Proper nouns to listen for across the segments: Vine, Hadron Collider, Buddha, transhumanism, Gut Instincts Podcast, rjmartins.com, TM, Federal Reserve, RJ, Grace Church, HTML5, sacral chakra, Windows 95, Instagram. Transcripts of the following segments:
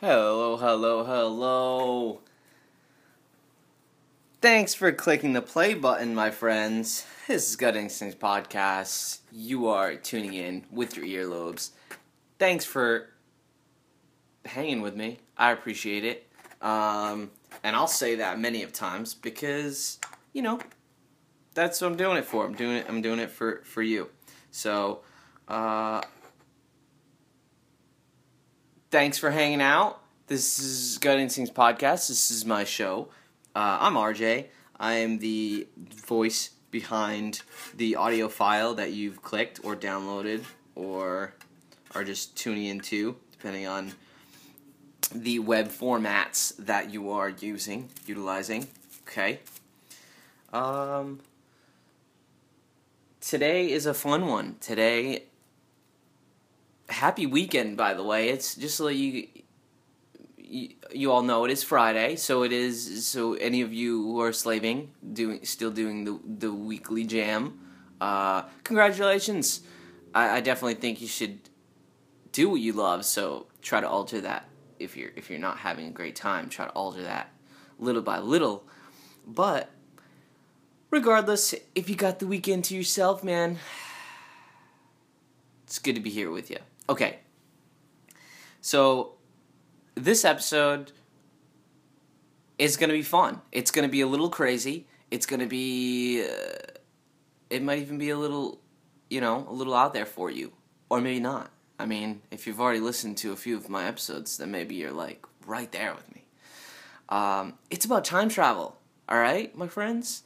Hello. Thanks for clicking the play button, my friends. This is Gut Instincts Podcast. You are tuning in with your earlobes. Thanks for hanging with me. I appreciate it. And I'll say that many of times because, you know, that's what I'm doing it for. I'm doing it for you. So, thanks for hanging out. This is Gut Instincts Podcast. This is my show. I'm RJ. I am the voice behind the audio file that you've clicked or downloaded or are just tuning into, depending on the web formats that you are utilizing. Okay. Today is a fun one. Happy weekend, by the way. It's just so you all know it is Friday, so it is. So any of you who are slaving, doing the weekly jam, congratulations! I definitely think you should do what you love. So try to alter that if you're not having a great time. Try to alter that little by little. But regardless, if you got the weekend to yourself, man, it's good to be here with you. Okay, so this episode is going to be fun. It's going to be a little crazy. It's going to be, it might even be a little out there for you. Or maybe not. I mean, if you've already listened to a few of my episodes, then maybe you're like right there with me. It's about time travel, all right, my friends?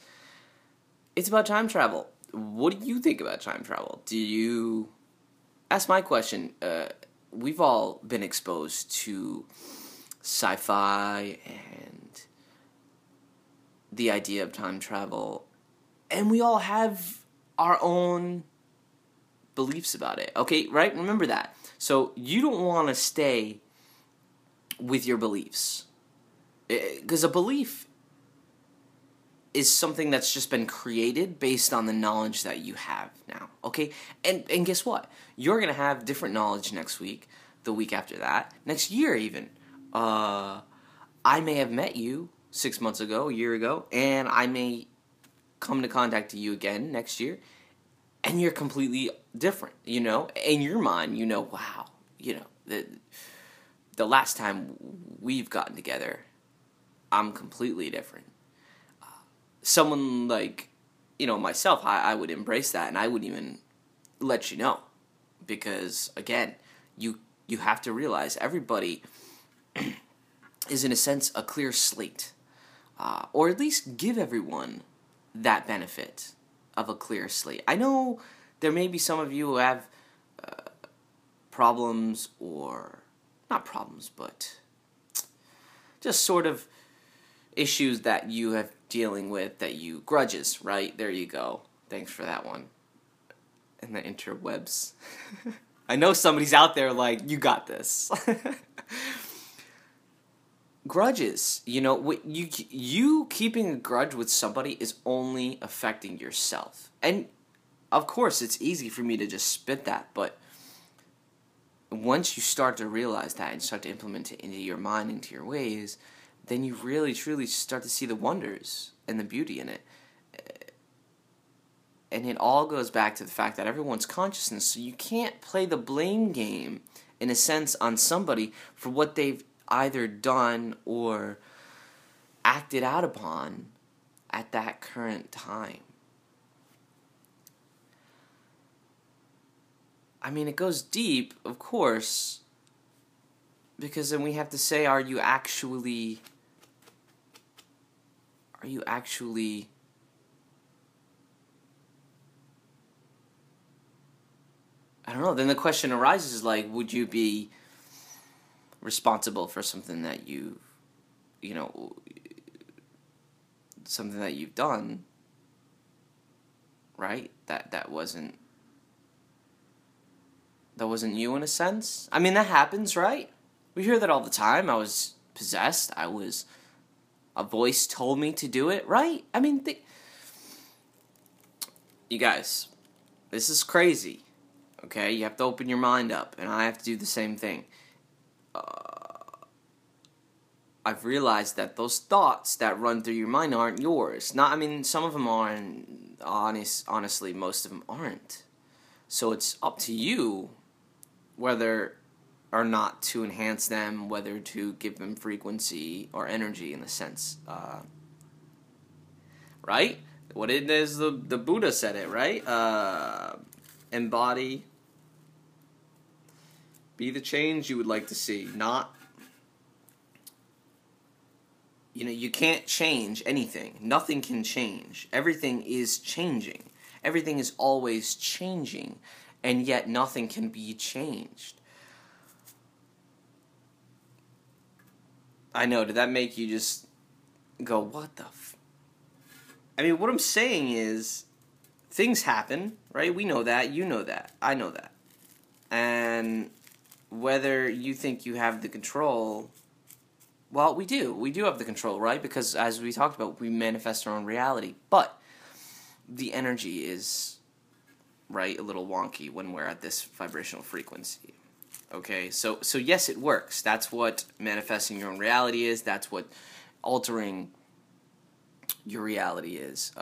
It's about time travel. What do you think about time travel? Ask my question. We've all been exposed to sci-fi and the idea of time travel, and we all have our own beliefs about it. Okay, right? Remember that. So you don't want to stay with your beliefs, because a belief is something that's just been created based on the knowledge that you have now, okay? And guess what? You're going to have different knowledge next week, the week after that, next year even. I may have met you 6 months ago, a year ago, and I may come to contact you again next year, and you're completely different, you know? In your mind, you know, wow, you know, the last time we've gotten together, I'm completely different. Someone like, you know, myself, I would embrace that, and I wouldn't even let you know, because again, you have to realize everybody is in a sense a clear slate, or at least give everyone that benefit of a clear slate. I know there may be some of you who have problems, or not problems, but just sort of issues that you have dealing with, that you grudges, right? There you go. Thanks for that one. And the interwebs. I know somebody's out there like, you got this. Grudges. You know, you keeping a grudge with somebody is only affecting yourself. And of course, it's easy for me to just spit that, but once you start to realize that and start to implement it into your mind, into your ways, then you really, truly start to see the wonders and the beauty in it. And it all goes back to the fact that everyone's consciousness, so you can't play the blame game, in a sense, on somebody for what they've either done or acted out upon at that current time. I mean, it goes deep, of course, because then we have to say, are you actually I don't know, then the question arises, like, would you be responsible for something that you've done, right? That wasn't you, in a sense? I mean, that happens, right? We hear that all the time. I was possessed. A voice told me to do it, right? I mean, you guys, this is crazy, okay? You have to open your mind up, and I have to do the same thing. I've realized that those thoughts that run through your mind aren't yours. Not, I mean, some of them are, and honestly, most of them aren't. So it's up to you whether or not to enhance them, whether to give them frequency or energy in a sense. Right? What it is, the Buddha said it, right? Embody, be the change you would like to see, not... You know, you can't change anything. Nothing can change. Everything is changing. Everything is always changing, and yet nothing can be changed. I know, did that make you just go, what the f... I mean, what I'm saying is, things happen, right? We know that, you know that, I know that. And whether you think you have the control... Well, we do. We do have the control, right? Because as we talked about, we manifest our own reality. But the energy is, right, a little wonky when we're at this vibrational frequency. Okay? So yes, it works. That's what manifesting your own reality is. That's what altering your reality is,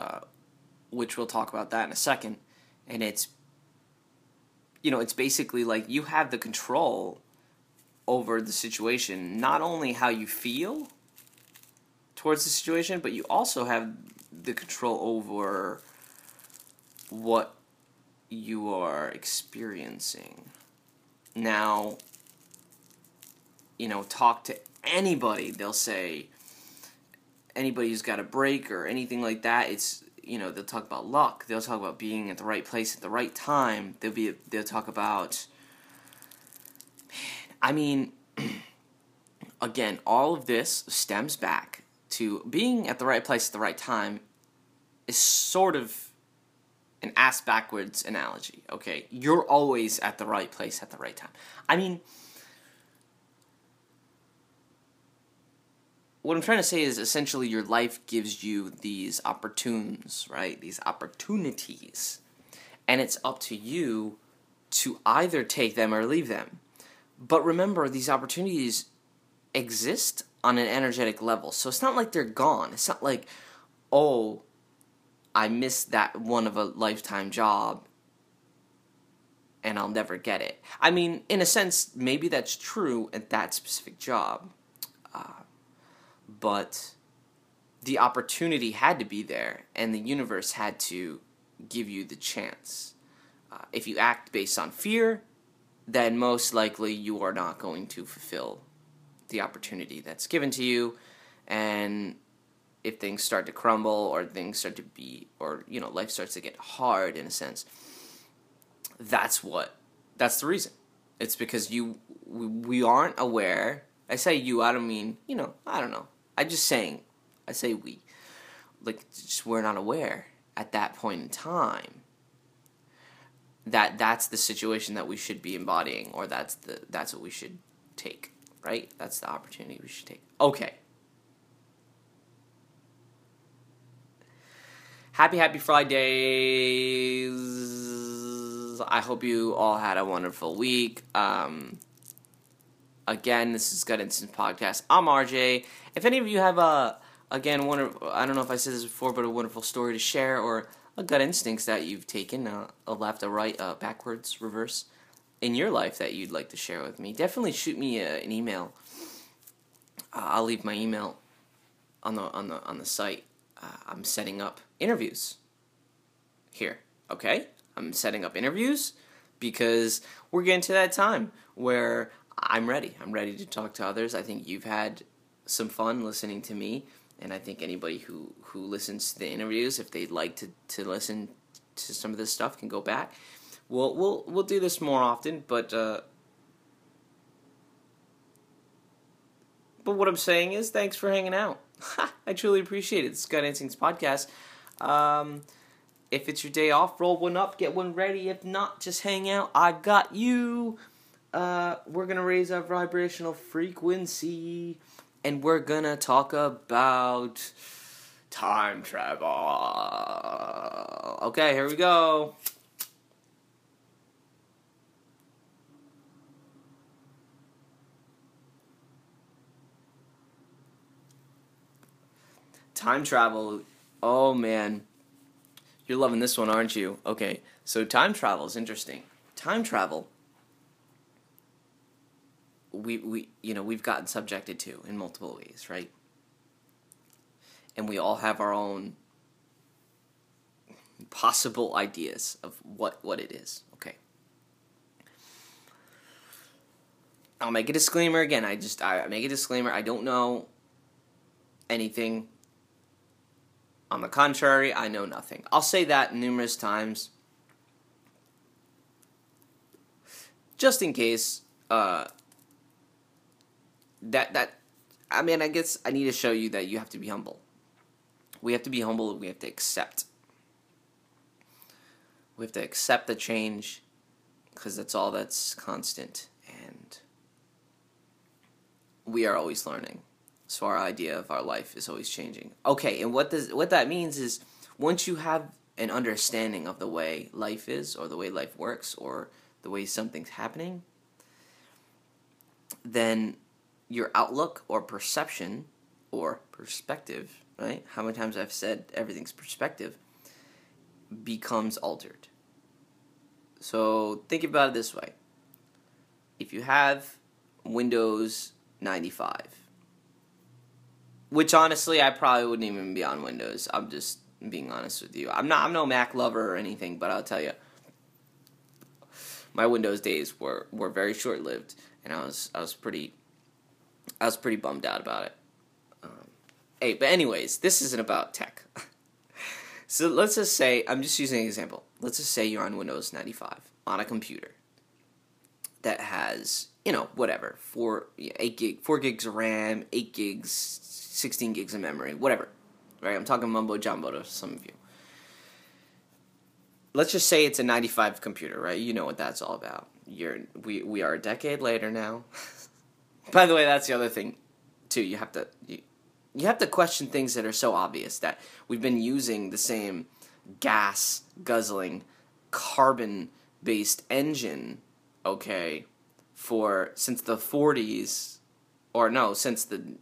which we'll talk about that in a second. And it's, you know, it's basically like you have the control over the situation, not only how you feel towards the situation, but you also have the control over what you are experiencing. Now, you know, talk to anybody, they'll say, anybody who's got a break or anything like that, it's, you know, they'll talk about luck, they'll talk about being at the right place at the right time, they'll talk about... I mean, again, all of this stems back to being at the right place at the right time is sort of an ass-backwards analogy, okay? You're always at the right place at the right time. I mean, what I'm trying to say is essentially your life gives you these opportunities, right? These opportunities. And it's up to you to either take them or leave them. But remember, these opportunities exist on an energetic level. So it's not like they're gone. It's not like, oh, I missed that one-of-a-lifetime job and I'll never get it. I mean, in a sense, maybe that's true at that specific job. But the opportunity had to be there, and the universe had to give you the chance. If you act based on fear... then most likely you are not going to fulfill the opportunity that's given to you. And if things start to crumble or things start to be, or, you know, life starts to get hard in a sense, that's the reason. It's because we aren't aware. I say you, I don't mean, you know, I don't know. I'm just saying, I say we. Like, just we're not aware at that point in time that that's the situation that we should be embodying, or that's what we should take, right? That's the opportunity we should take. Okay. Happy Fridays. I hope you all had a wonderful week. Again, this is Gut Instincts Podcast. I'm RJ. If any of you have I don't know if I said this before, but a wonderful story to share, or a gut instincts that you've taken, a left, a right, backwards, reverse, in your life that you'd like to share with me, definitely shoot me an email. I'll leave my email on the site. I'm setting up interviews here, okay? I'm setting up interviews because we're getting to that time where I'm ready. I'm ready to talk to others. I think you've had some fun listening to me. And I think anybody who listens to the interviews, if they'd like to listen to some of this stuff, can go back. We'll do this more often, but what I'm saying is, thanks for hanging out. I truly appreciate it. It's Gut Instincts Podcast. If it's your day off, roll one up, get one ready. If not, just hang out. I got you. We're gonna raise our vibrational frequency. And we're gonna talk about time travel. Okay, here we go. Time travel. Oh, man. You're loving this one, aren't you? Okay, so time travel is interesting. Time travel, we've gotten subjected to in multiple ways, right? And we all have our own possible ideas of what it is. Okay. I'll make a disclaimer again. I make a disclaimer. I don't know anything. On the contrary, I know nothing. I'll say that numerous times, just in case. I guess I need to show you that you have to be humble. We have to be humble. We have to accept. We have to accept the change, because that's all that's constant, and we are always learning. So our idea of our life is always changing. Okay, and what that means is, once you have an understanding of the way life is, or the way life works, or the way something's happening, then your outlook or perception or perspective, right? How many times I've said everything's perspective, becomes altered. So think about it this way. If you have Windows 95, which, honestly, I probably wouldn't even be on Windows. I'm just being honest with you. I'm no Mac lover or anything, but I'll tell you, my Windows days were very short-lived, and I was pretty bummed out about it. But anyways, this isn't about tech. So let's just say, I'm just using an example. Let's just say you're on Windows 95 on a computer that has, whatever, 4 gigs of RAM, 8 gigs... 16 gigs of memory, whatever, right? I'm talking mumbo jumbo to some of you. Let's just say it's a 95 computer, right? You know what that's all about. We are a decade later now. By the way, that's the other thing, too. You have to question things that are so obvious, that we've been using the same gas-guzzling, carbon-based engine, okay, since the 40s, or no, since the...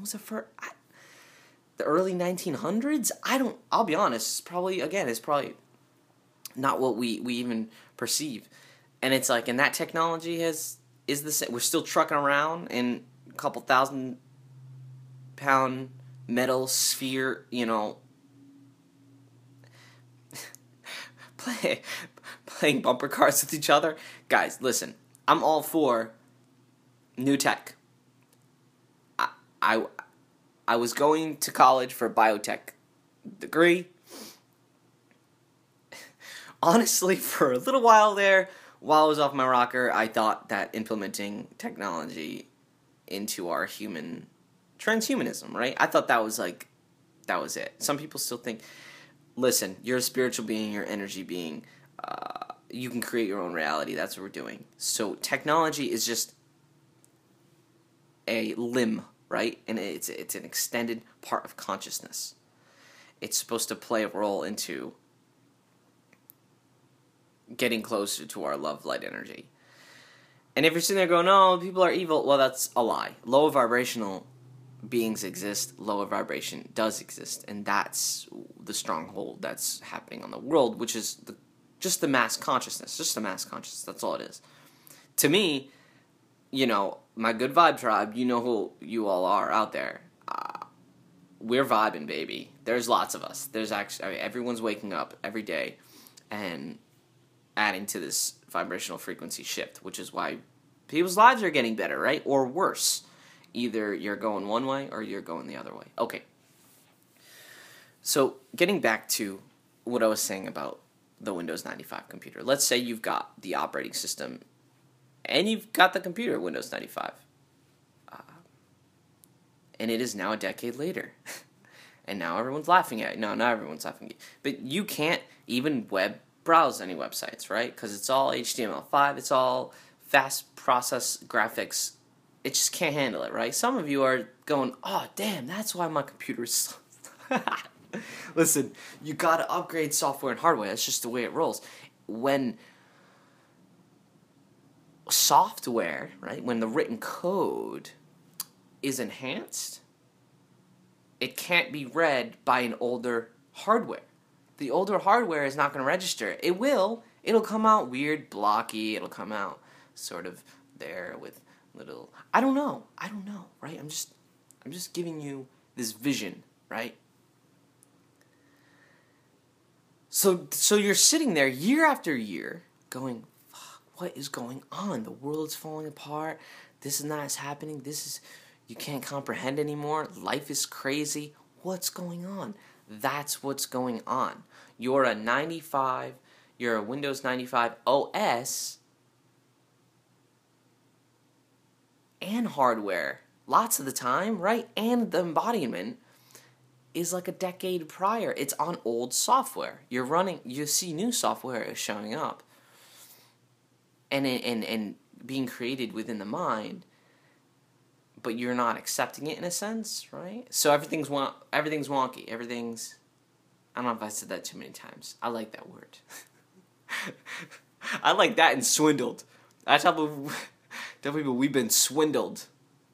was it for the early 1900s? I'll be honest, it's probably not what we even perceive. And it's like, and that technology is the same. We're still trucking around in a couple 1,000-pound metal sphere, playing bumper cars with each other. Guys, listen, I'm all for new tech. I was going to college for a biotech degree. Honestly, for a little while there, while I was off my rocker, I thought that implementing technology into our human transhumanism, right? I thought that was it. Some people still think, listen, you're a spiritual being, you're an energy being. You can create your own reality. That's what we're doing. So technology is just a limb. Right? And it's an extended part of consciousness. It's supposed to play a role into getting closer to our love, light, energy. And if you're sitting there going, no, people are evil, well, that's a lie. Lower vibrational beings exist. Lower vibration does exist. And that's the stronghold that's happening on the world, which is just the mass consciousness. Just the mass consciousness. That's all it is. To me, my good vibe tribe, you know who you all are out there. We're vibing, baby. There's lots of us. There's actually, everyone's waking up every day and adding to this vibrational frequency shift, which is why people's lives are getting better, right? Or worse. Either you're going one way or you're going the other way. Okay. So getting back to what I was saying about the Windows 95 computer. Let's say you've got the operating system and you've got the computer, Windows 95. And it is now a decade later. And now everyone's laughing at it. No, not everyone's laughing at it. But you can't even browse any websites, right? Because it's all HTML5. It's all fast process graphics. It just can't handle it, right? Some of you are going, oh, damn, that's why my computer is slow. Listen, you got to upgrade software and hardware. That's just the way it rolls. When... software, right, when the written code is enhanced, it can't be read by an older hardware. The older hardware is not going to register. It will. It'll come out weird, blocky. It'll come out sort of there with little... I don't know, right? I'm just giving you this vision, right? So you're sitting there year after year going, fuck, what is going on? The world's falling apart. This and that is happening. This is... You can't comprehend anymore. Life is crazy. What's going on? That's what's going on. You're a Windows 95 OS and hardware. Lots of the time, right? And the embodiment is like a decade prior. It's on old software. You see new software is showing up and being created within the mind, but you're not accepting it in a sense, right? So everything's wonky. I don't know if I said that too many times. I like that word. I like that and swindled. I tell people we've been swindled.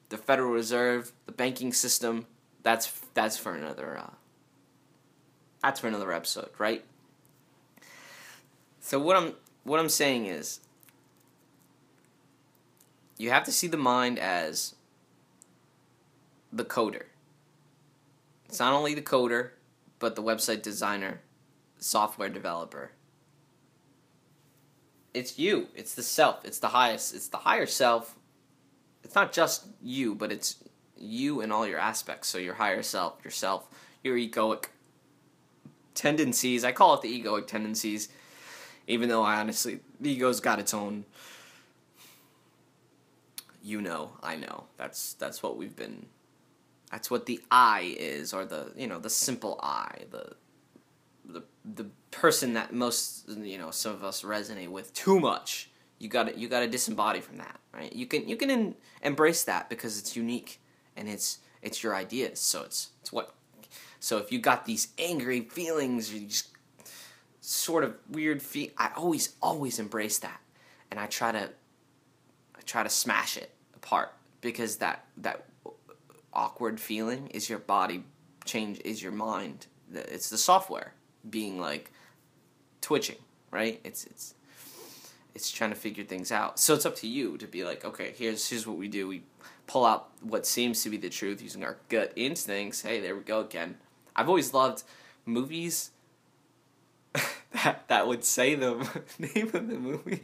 The Federal Reserve, the banking system. That's for another episode, right? So what I'm saying is, you have to see the mind as the coder. It's not only the coder, but the website designer, software developer. It's you. It's the self. It's the higher self. It's not just you, but it's you in all your aspects. So your higher self, yourself, your egoic tendencies. I call it the egoic tendencies, even though the ego's got its own. You know, I know. That's what we've been. That's what the I is, or the simple I, the person that most some of us resonate with too much. You gotta disembody from that, right? You can embrace that because it's unique and it's your ideas. So if you got these angry feelings, you just sort of weird I always embrace that, and I try to smash it apart because that awkward feeling is your body change, is your mind. It's the software being like twitching, right? It's trying to figure things out. So it's up to you to be like, okay, here's what we do. We pull out what seems to be the truth using our gut instincts. Hey, there we go again. I've always loved movies that would say the name of the movie.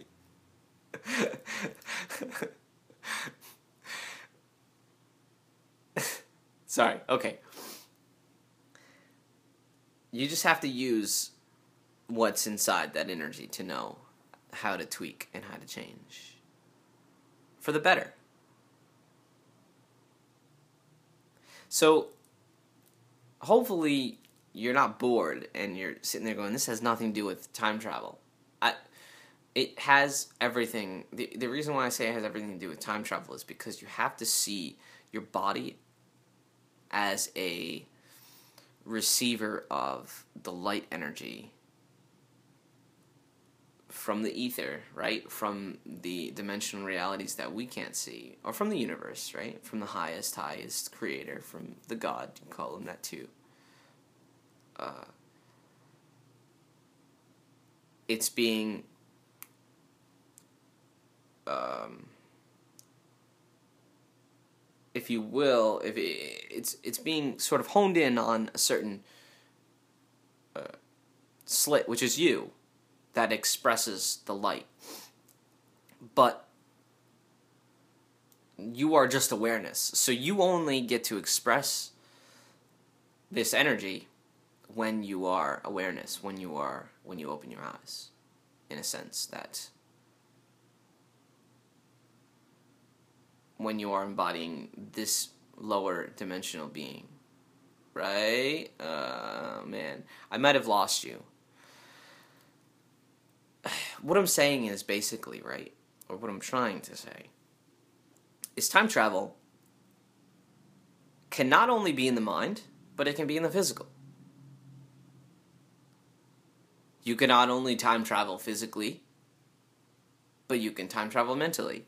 Sorry, okay. You just have to use what's inside that energy to know how to tweak and how to change for the better. So, hopefully, you're not bored and you're sitting there going, this has nothing to do with time travel. It has everything. The reason why I say it has everything to do with time travel is because you have to see your body as a receiver of the light energy from the ether, right? From the dimensional realities that we can't see, or from the universe, right? From the highest creator, from the God, you can call him that too. It's being if you will, if it's being sort of honed in on a certain slit, which is you, that expresses the light. But you are just awareness, so you only get to express this energy when you are awareness, when you open your eyes, in a sense that. When you are embodying this lower dimensional being, right? Man, I might have lost you. What I'm saying is basically, right, or what I'm trying to say, is time travel can not only be in the mind, but it can be in the physical. You can not only time travel physically, but you can time travel mentally.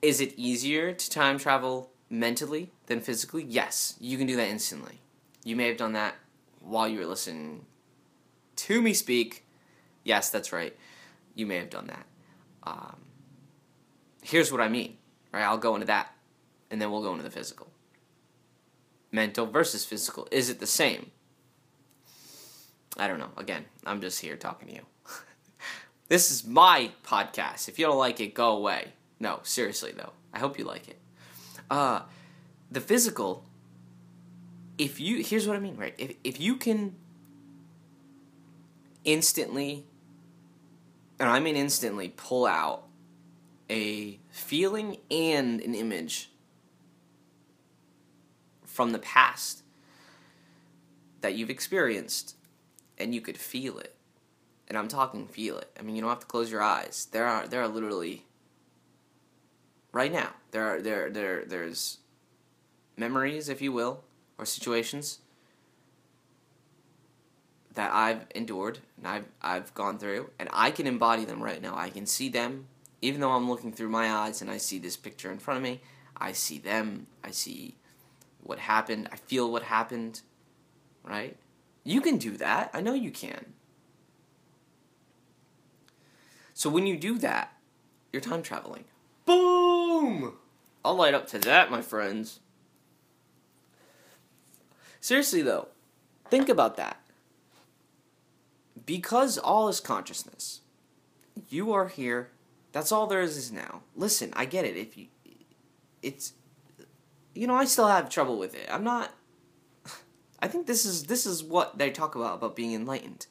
Is it easier to time travel mentally than physically? Yes, you can do that instantly. You may have done that while you were listening to me speak. Yes, that's right. You may have done that. Here's what I mean. Right? I'll go into that, and then we'll go into the physical. Mental versus physical. Is it the same? I don't know. Again, I'm just here talking to you. This is my podcast. If you don't like it, go away. No, seriously, though. I hope you like it. The physical, here's what I mean, right? If you can instantly, and I mean instantly, pull out a feeling and an image from the past that you've experienced, and you could feel it. And I'm talking feel it. I mean, you don't have to close your eyes. There are literally right now. There's memories, if you will, or situations that I've endured and I've gone through, and I can embody them right now. I can see them, even though I'm looking through my eyes and I see this picture in front of me. I see them. I see what happened. I feel what happened. Right? You can do that. I know you can. So when you do that, you're time traveling. Boom! I'll light up to that, my friends. Seriously, though, think about that. Because all is consciousness, you are here. That's all there is now. Listen, I get it. I still have trouble with it. I think this is what they talk about being enlightened.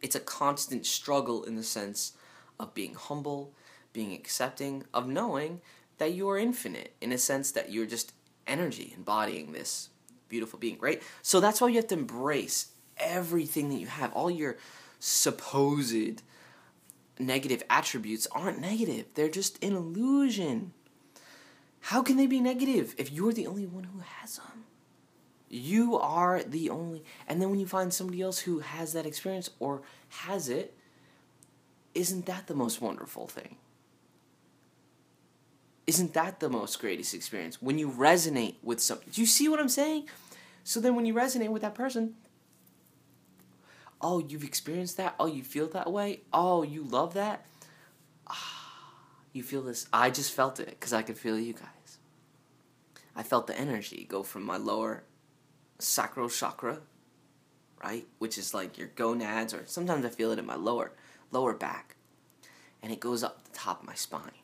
It's a constant struggle in the sense of being humble, being accepting, of knowing that you are infinite, in a sense that you're just energy embodying this beautiful being, right? So that's why you have to embrace everything that you have. All your supposed negative attributes aren't negative. They're just an illusion. How can they be negative if you're the only one who has them? You are the only... And then when you find somebody else who has that experience or has it, isn't that the most wonderful thing? Isn't that the most greatest experience? When you resonate with something. Do you see what I'm saying? So then when you resonate with that person, oh, you've experienced that? Oh, you feel that way? Oh, you love that? Ah, you feel this. I just felt it because I could feel you guys. I felt the energy go from my lower... sacral chakra, right, which is like your gonads, or sometimes I feel it in my lower back, and it goes up the top of my spine.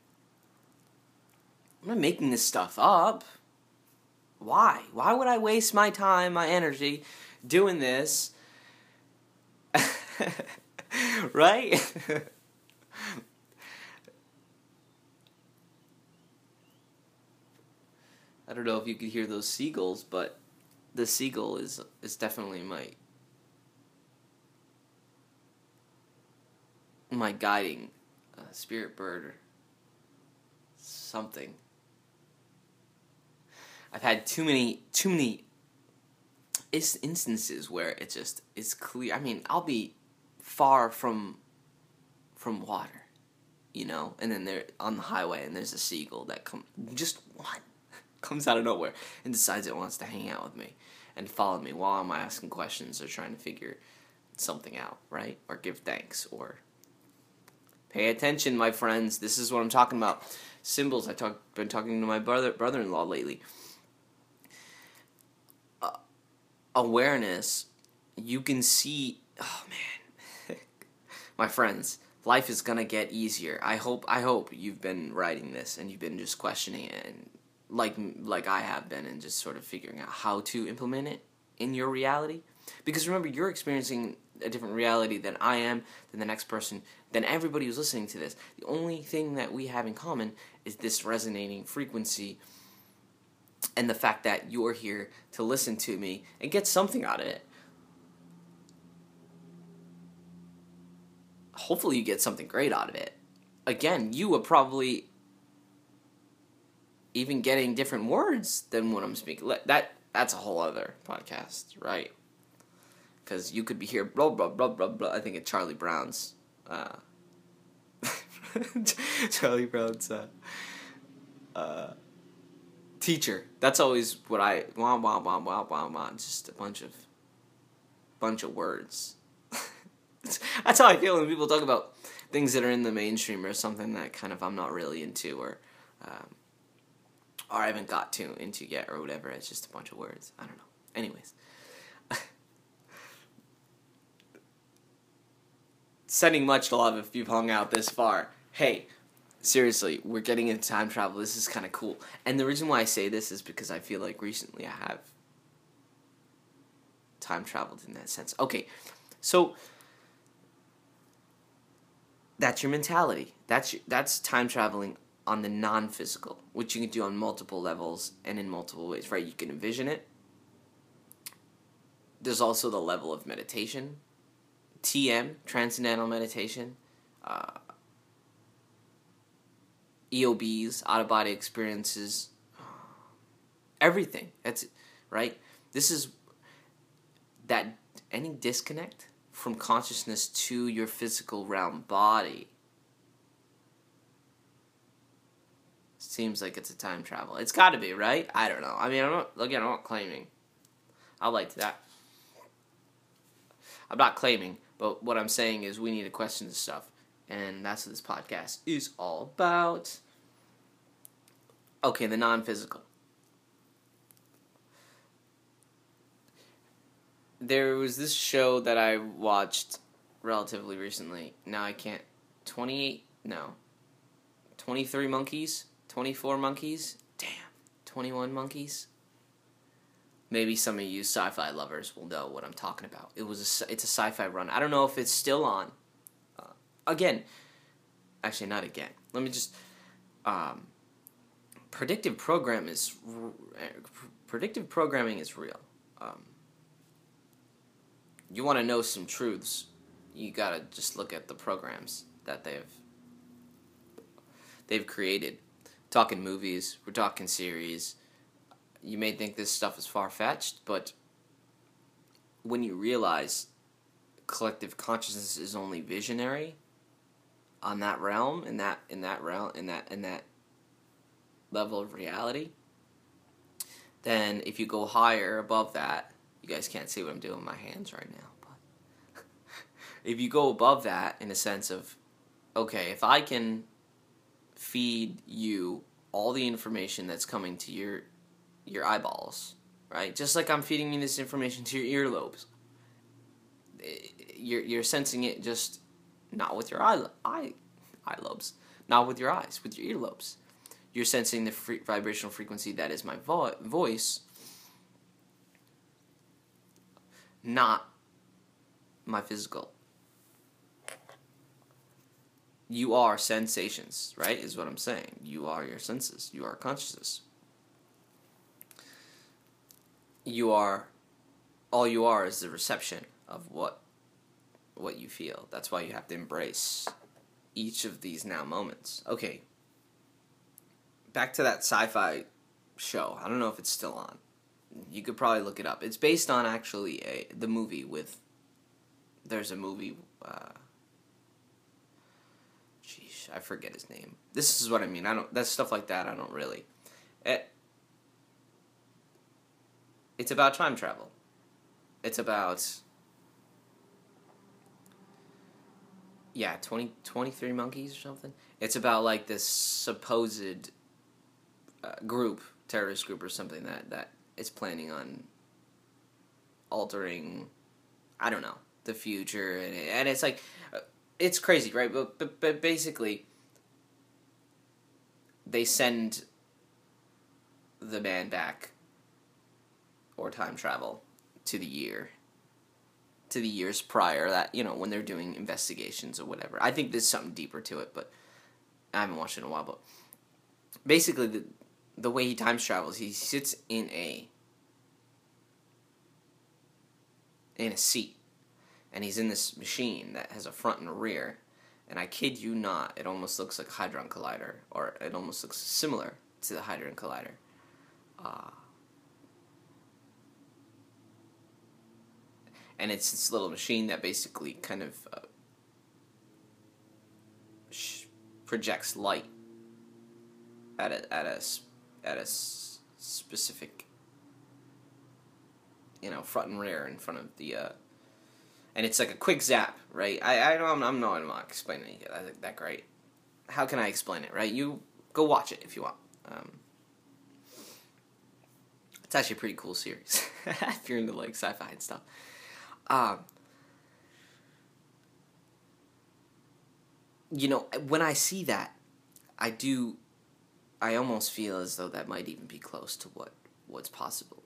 I'm not making this stuff up. Why would I waste my time, my energy doing this? Right? I don't know if you could hear those seagulls, but the seagull is definitely my guiding spirit bird or something. I've had too many instances where it's clear. I mean, I'll be far from water, you know, and then they're on the highway and there's a seagull that comes out of nowhere and decides it wants to hang out with me and follow me while I'm asking questions or trying to figure something out, right? Or give thanks, or pay attention, my friends. This is what I'm talking about. Symbols. I've been talking to my brother-in-law lately. Awareness. You can see... Oh, man. My friends, life is going to get easier. I hope you've been writing this and you've been just questioning it and... like I have been, and just sort of figuring out how to implement it in your reality. Because remember, you're experiencing a different reality than I am, than the next person, than everybody who's listening to this. The only thing that we have in common is this resonating frequency and the fact that you're here to listen to me and get something out of it. Hopefully you get something great out of it. Again, you will probably... even getting different words than what I'm speaking. That's a whole other podcast, right? Because you could be here, blah, blah, blah, blah, blah. I think it's Charlie Brown's... Charlie Brown's... teacher. That's always what I just a bunch of words. That's how I feel when people talk about things that are in the mainstream or something that kind of I'm not really into or I haven't got to into yet or whatever. It's just a bunch of words. I don't know. Anyways. Sending much love if you've hung out this far. Hey, seriously, we're getting into time travel. This is kind of cool. And the reason why I say this is because I feel like recently I have time traveled in that sense. Okay, so that's your mentality. That's time traveling on the non-physical, which you can do on multiple levels and in multiple ways, right? You can envision it. There's also the level of meditation, TM, transcendental meditation, EOBs, out-of-body experiences, everything. That's it, right? This is that any disconnect from consciousness to your physical realm body seems like it's a time travel. It's got to be, right? I don't know. I mean, I'm not claiming. I like that. I'm not claiming, but what I'm saying is we need to question this stuff, and that's what this podcast is all about. Okay, the non-physical. There was this show that I watched relatively recently. Now I can't... 23 Monkeys? 24 Monkeys? Damn. 21 Monkeys? Maybe some of you sci-fi lovers will know what I'm talking about. It's a sci-fi run. I don't know if it's still on. Actually, not again. Let me just... predictive programming is real. You want to know some truths, you gotta just look at the programs that they've created. We're talking movies, we're talking series. You may think this stuff is far-fetched, but when you realize collective consciousness is only visionary on that realm, in that level of reality, then if you go higher above that, you guys can't see what I'm doing with my hands right now, but if you go above that in a sense of, okay, if I can feed you all the information that's coming to your eyeballs, right? Just like I'm feeding you this information to your earlobes. You're sensing it, just not with your eye lobes, not with your eyes, with your earlobes. You're sensing the vibrational frequency that is my voice. Not my physical. You are sensations, right? Is what I'm saying. You are your senses. You are consciousness. All you are is the reception of what you feel. That's why you have to embrace each of these now moments. Okay. Back to that sci-fi show. I don't know if it's still on. You could probably look it up. It's based on actually the movie with... There's a movie... I forget his name. This is what I mean. That's stuff like that, I don't really... It's about time travel. It's about... Yeah, 23 Monkeys or something. It's about, like, this supposed terrorist group or something that is planning on altering, I don't know, the future, and it's like, it's crazy, right? But basically, they send the man back, or time travel, to the years prior, that, you know, when they're doing investigations or whatever. I think there's something deeper to it, but I haven't watched it in a while, but basically, the way he time travels, he sits in a seat, and he's in this machine that has a front and a rear, and I kid you not, it almost looks like Hadron Collider, or it almost looks similar to the Hadron Collider. And it's this little machine that basically kind of projects light at a specific, you know, front and rear in front of the, and it's like a quick zap, right? I'm not explaining it that great. How can I explain it, right? You go watch it if you want. It's actually a pretty cool series if you're into like sci-fi and stuff. You know, when I see that, I almost feel as though that might even be close to what's possible.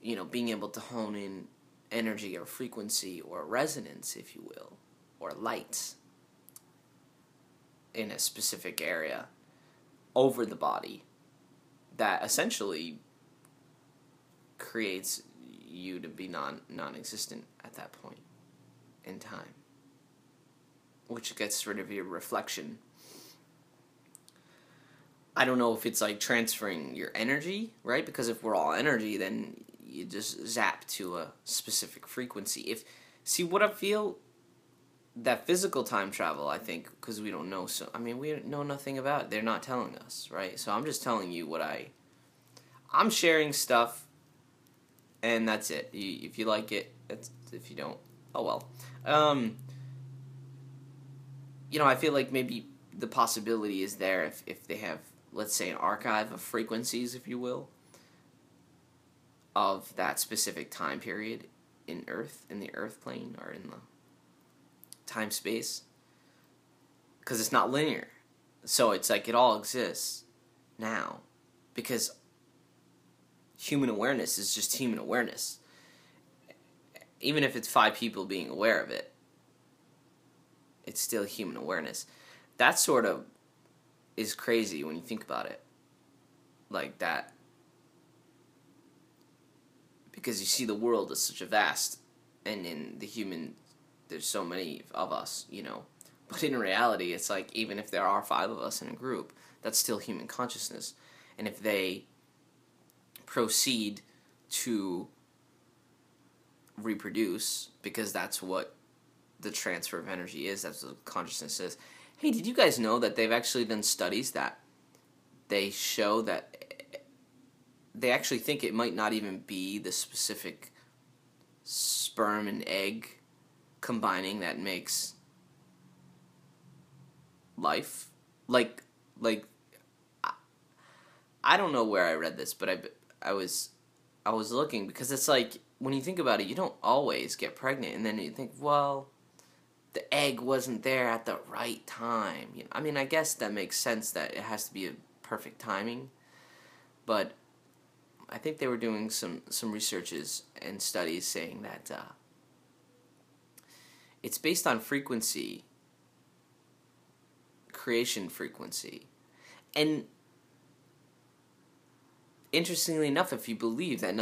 You know, being able to hone in energy or frequency or resonance, if you will, or light in a specific area over the body that essentially creates you to be non-existent at that point in time, which gets rid of your reflection. I don't know if it's like transferring your energy, right? Because if we're all energy, then you just zap to a specific frequency. See, what I feel, that physical time travel, I think, because we don't know, we know nothing about it. They're not telling us, right? So I'm just telling you what I'm sharing stuff, and that's it. If you like it, if you don't, oh well. You know, I feel like maybe the possibility is there if they have, let's say, an archive of frequencies, if you will, of that specific time period in Earth, in the Earth plane, or in the time-space. Because it's not linear. So it's like it all exists now. Because human awareness is just human awareness. Even if it's 5 people being aware of it, it's still human awareness. That sort of is crazy when you think about it like that, because you see the world as such a vast, and in the human there's so many of us, you know, but in reality it's like even if there are 5 of us in a group, that's still human consciousness. And if they proceed to reproduce, because that's what the transfer of energy is, that's what consciousness is. Hey, did you guys know that they've actually done studies that they show that they actually think it might not even be the specific sperm and egg combining that makes life? Like I don't know where I read this, but I was looking, because it's like when you think about it, you don't always get pregnant, and then you think, well, the egg wasn't there at the right time. You know, I mean, I guess that makes sense that it has to be a perfect timing, but I think they were doing some researches and studies saying that it's based on frequency, creation frequency, and interestingly enough, if you believe that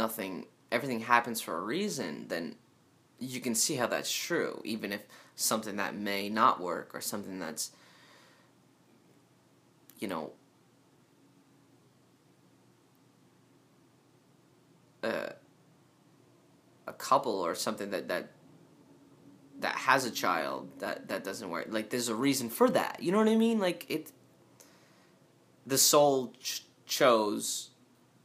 everything happens for a reason, then you can see how that's true, even if something that may not work, or something that's, you know, a couple or something that has a child that doesn't work. Like, there's a reason for that. You know what I mean? Like, the soul chose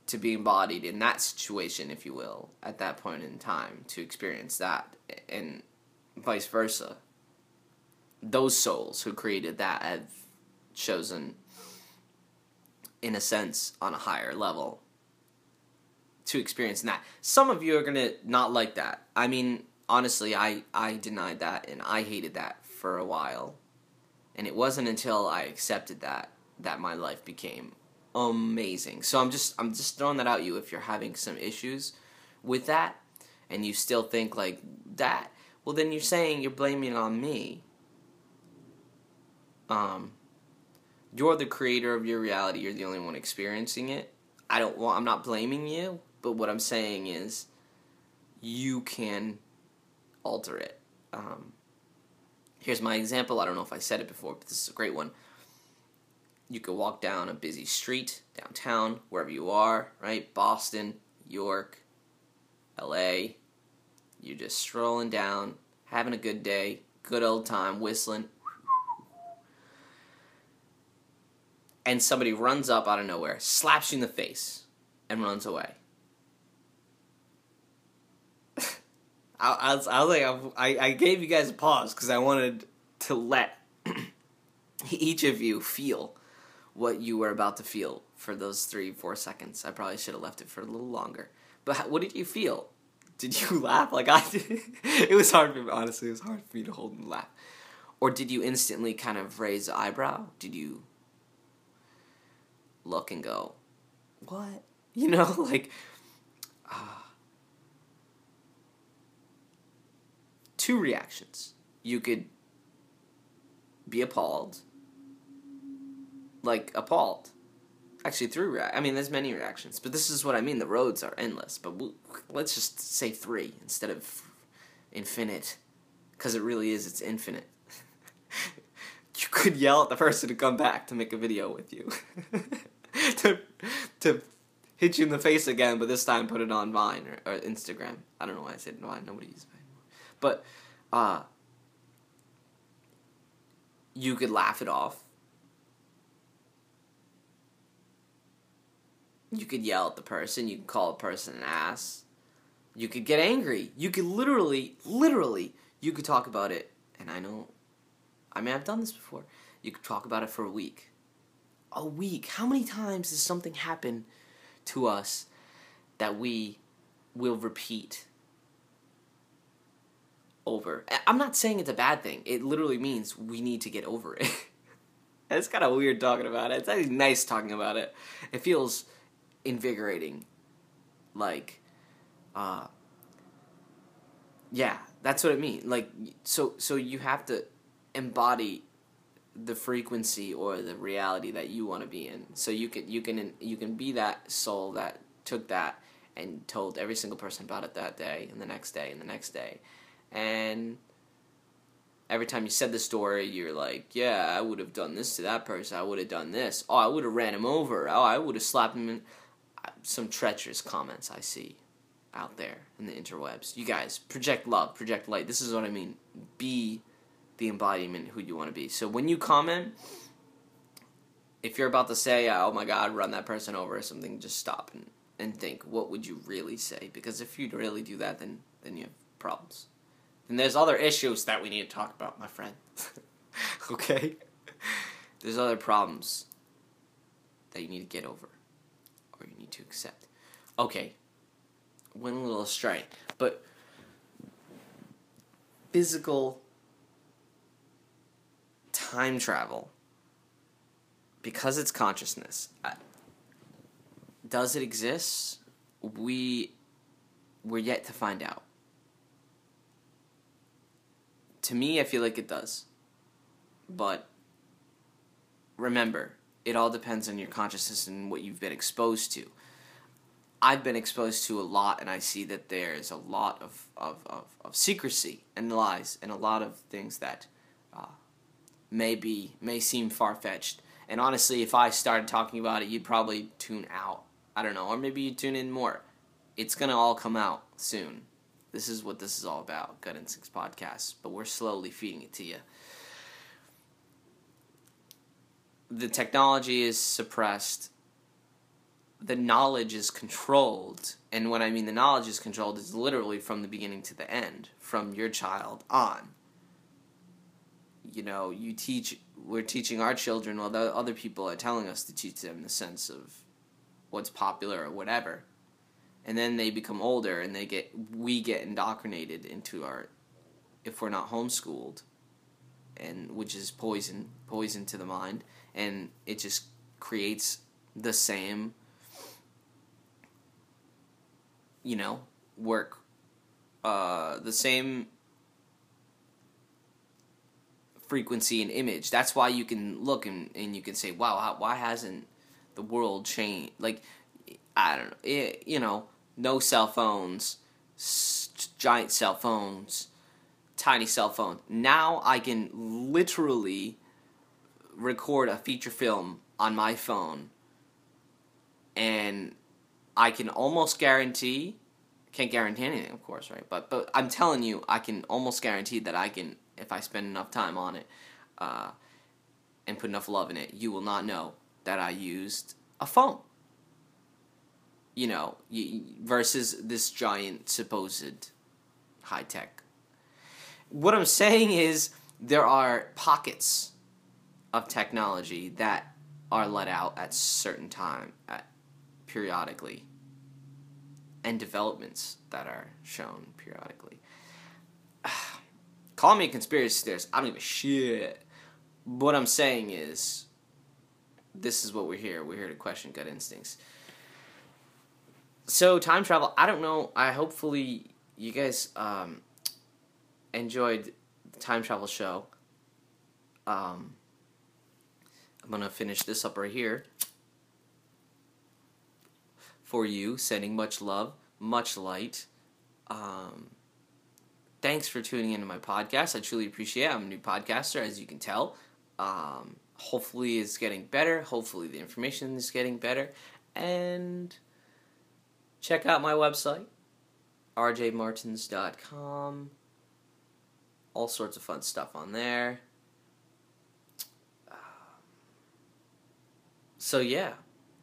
to be embodied in that situation, if you will, at that point in time, to experience that, and vice versa. Those souls who created that have chosen, in a sense, on a higher level, to experience that. Some of you are going to not like that. I mean, honestly, I denied that, and I hated that for a while, and it wasn't until I accepted that my life became amazing. So I'm just throwing that out you if you're having some issues with that, and you still think like that. Well, then you're saying you're blaming it on me. You're the creator of your reality. You're the only one experiencing it. I'm not blaming you, but what I'm saying is, you can alter it. Here's my example. I don't know if I said it before, but this is a great one. You could walk down a busy street, downtown, wherever you are, right? Boston, York, LA. You're just strolling down, having a good day, good old time, whistling. and somebody runs up out of nowhere, slaps you in the face, and runs away. I gave you guys a pause because I wanted to let each of you feel what you were about to feel for those 3-4 seconds. I probably should have left it for a little longer. But what did you feel? Did you laugh like I did? It was hard for me, honestly. It was hard for me to hold and laugh. Or did you instantly kind of raise an eyebrow? Did you look and go, what? You know, like, two reactions. You could be appalled. Like, appalled. Actually, there's many reactions, but this is what I mean. The roads are endless, but let's just say 3 instead of infinite, because it really is, it's infinite. You could yell at the person to come back to make a video with you. to hit you in the face again, but this time put it on Vine or Instagram. I don't know why I said Vine. Nobody uses Vine anymore. But you could laugh it off. You could yell at the person. You could call a person an ass. You could get angry. You could literally, you could talk about it. And I know, I mean, I've done this before. You could talk about it for a week. A week. How many times does something happen to us that we will repeat over? I'm not saying it's a bad thing. It literally means we need to get over it. And it's kind of weird talking about it. It's actually nice talking about it. It feels invigorating, like, yeah, that's what I mean, like, so you have to embody the frequency or the reality that you want to be in, so you can be that soul that took that and told every single person about it that day, and the next day, and the next day, and every time you said the story, you're like, yeah, I would have done this to that person, I would have done this, oh, I would have ran him over, oh, I would have slapped him in. Some treacherous comments I see out there in the interwebs. You guys, project love, project light. This is what I mean. Be the embodiment of who you want to be. So when you comment, if you're about to say, oh my God, run that person over or something, just stop and think, what would you really say? Because if you really do that, then you have problems. And there's other issues that we need to talk about, my friend. Okay? There's other problems that you need to get over. You need to accept. Okay, went a little astray, but physical time travel, because it's consciousness, does it exist? We're yet to find out. To me, I feel like it does, but remember, it all depends on your consciousness and what you've been exposed to. I've been exposed to a lot, and I see that there's a lot of secrecy and lies and a lot of things that may seem far-fetched. And honestly, if I started talking about it, you'd probably tune out. I don't know, or maybe you'd tune in more. It's going to all come out soon. This is what this is all about, Gut Instincts Podcast, but we're slowly feeding it to you. The technology is suppressed, the knowledge is controlled, and when I mean the knowledge is controlled, it's literally from the beginning to the end, from your child on. You know, we're teaching our children, although other people are telling us to teach them the sense of what's popular or whatever, and then they become older and we get indoctrinated into if we're not homeschooled, and which is poison to the mind. And it just creates the same, you know, work, the same frequency and image. That's why you can look and you can say, wow, why hasn't the world changed? Like, I don't know, you know, no cell phones, giant cell phones, tiny cell phone. Now I can literally record a feature film on my phone, and I can almost guarantee, can't guarantee anything, of course, right, but I'm telling you, I can almost guarantee that I can, if I spend enough time on it, and put enough love in it, you will not know that I used a phone. You know, versus this giant supposed high tech. What I'm saying is there are pockets of technology that are let out at certain time, periodically, and developments that are shown periodically. Call me a conspiracy theorist, I don't give a shit. What I'm saying is, this is what we're here. We're here to question gut instincts. So, time travel, I don't know. Hopefully you guys enjoyed the time travel show. I'm going to finish this up right here. For you, sending much love, much light. Thanks for tuning into my podcast. I truly appreciate it. I'm a new podcaster, as you can tell. Hopefully it's getting better. Hopefully the information is getting better. And check out my website, rjmartins.com. All sorts of fun stuff on there. So yeah,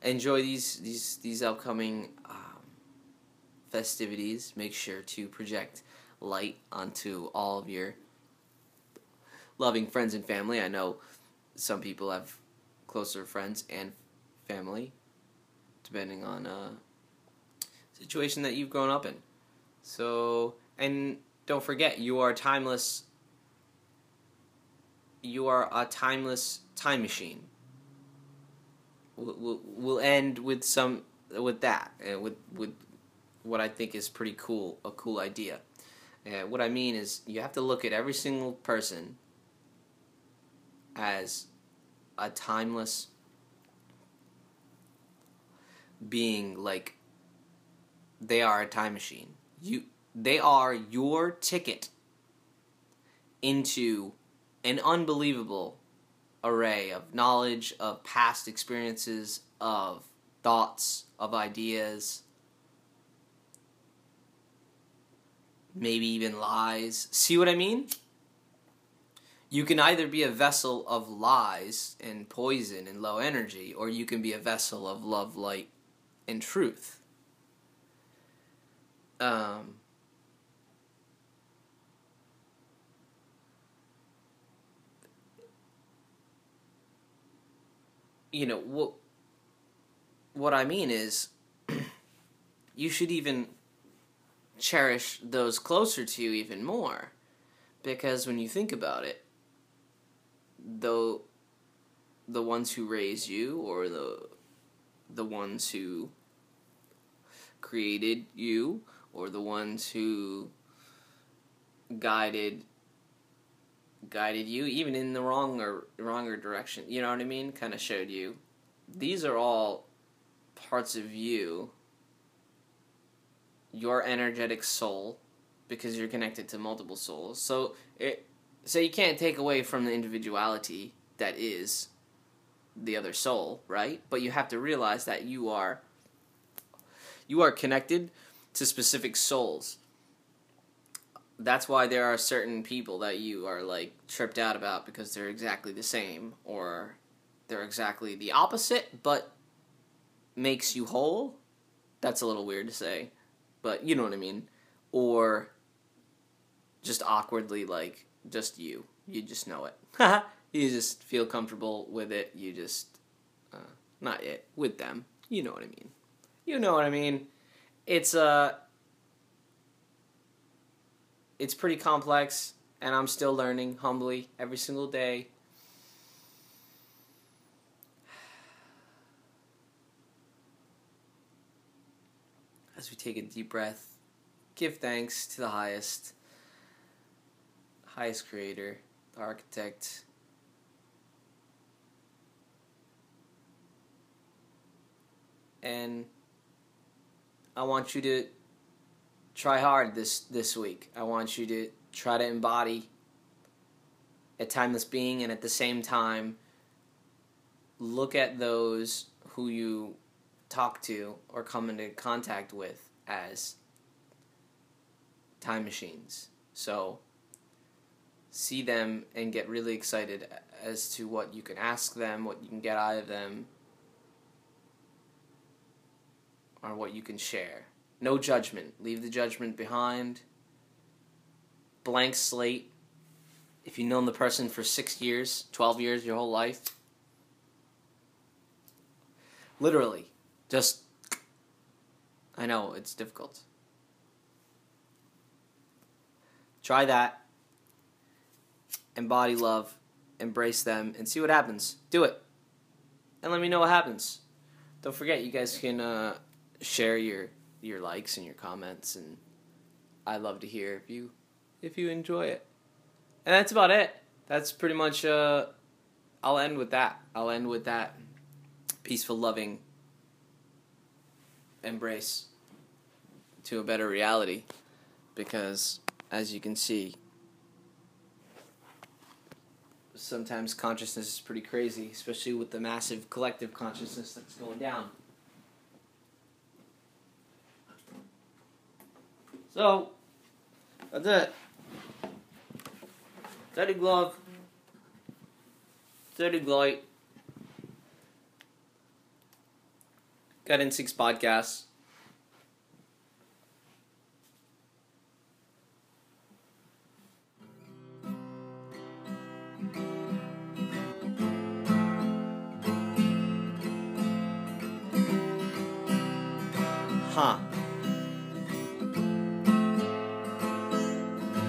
enjoy these upcoming festivities. Make sure to project light onto all of your loving friends and family. I know some people have closer friends and family, depending on situation that you've grown up in. So, and don't forget, you are timeless. You are a timeless time machine. We'll end with that, and with what I think is pretty cool, a cool idea. And what I mean is, you have to look at every single person as a timeless being, like they are a time machine. They are your ticket into an unbelievable array of knowledge, of past experiences, of thoughts, of ideas, maybe even lies. See what I mean? You can either be a vessel of lies and poison and low energy, or you can be a vessel of love, light, and truth. You know, what I mean is, you should even cherish those closer to you even more, because when you think about it, though, the ones who raise you, or the ones who created you, or the ones who guided you, even in the wronger direction, you know what I mean? Kind of showed you. These are all parts of you, your energetic soul, because you're connected to multiple souls. So you can't take away from the individuality that is the other soul, right? But you have to realize that you are connected to specific souls. That's why there are certain people that you are, like, tripped out about because they're exactly the same, or they're exactly the opposite, but makes you whole. That's a little weird to say, but you know what I mean. Or just awkwardly, like, just you. You just know it. You just feel comfortable with it. You just, not it, with them. You know what I mean. You know what I mean. It's pretty complex, and I'm still learning humbly every single day. As we take a deep breath, give thanks to the highest creator, the architect, and I want you to try hard this week. I want you to try to embody a timeless being, and at the same time, look at those who you talk to or come into contact with as time machines. So, see them and get really excited as to what you can ask them, what you can get out of them, are what you can share. No judgment. Leave the judgment behind. Blank slate. If you've known the person for 6 years, 12 years, your whole life, literally, just, I know, it's difficult. Try that. Embody love. Embrace them. And see what happens. Do it. And let me know what happens. Don't forget, you guys can share your likes and your comments. And I'd love to hear if you enjoy it. And that's about it. That's pretty much, I'll end with that. I'll end with that peaceful, loving embrace to a better reality. Because, as you can see, sometimes consciousness is pretty crazy, especially with the massive collective consciousness that's going down. So, that's it. Dirty glove. Dirty light. Gut Instincts Podcast.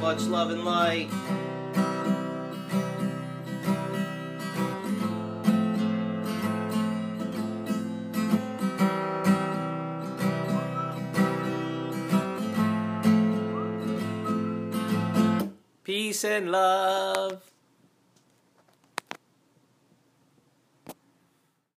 Much love and light. Peace and love.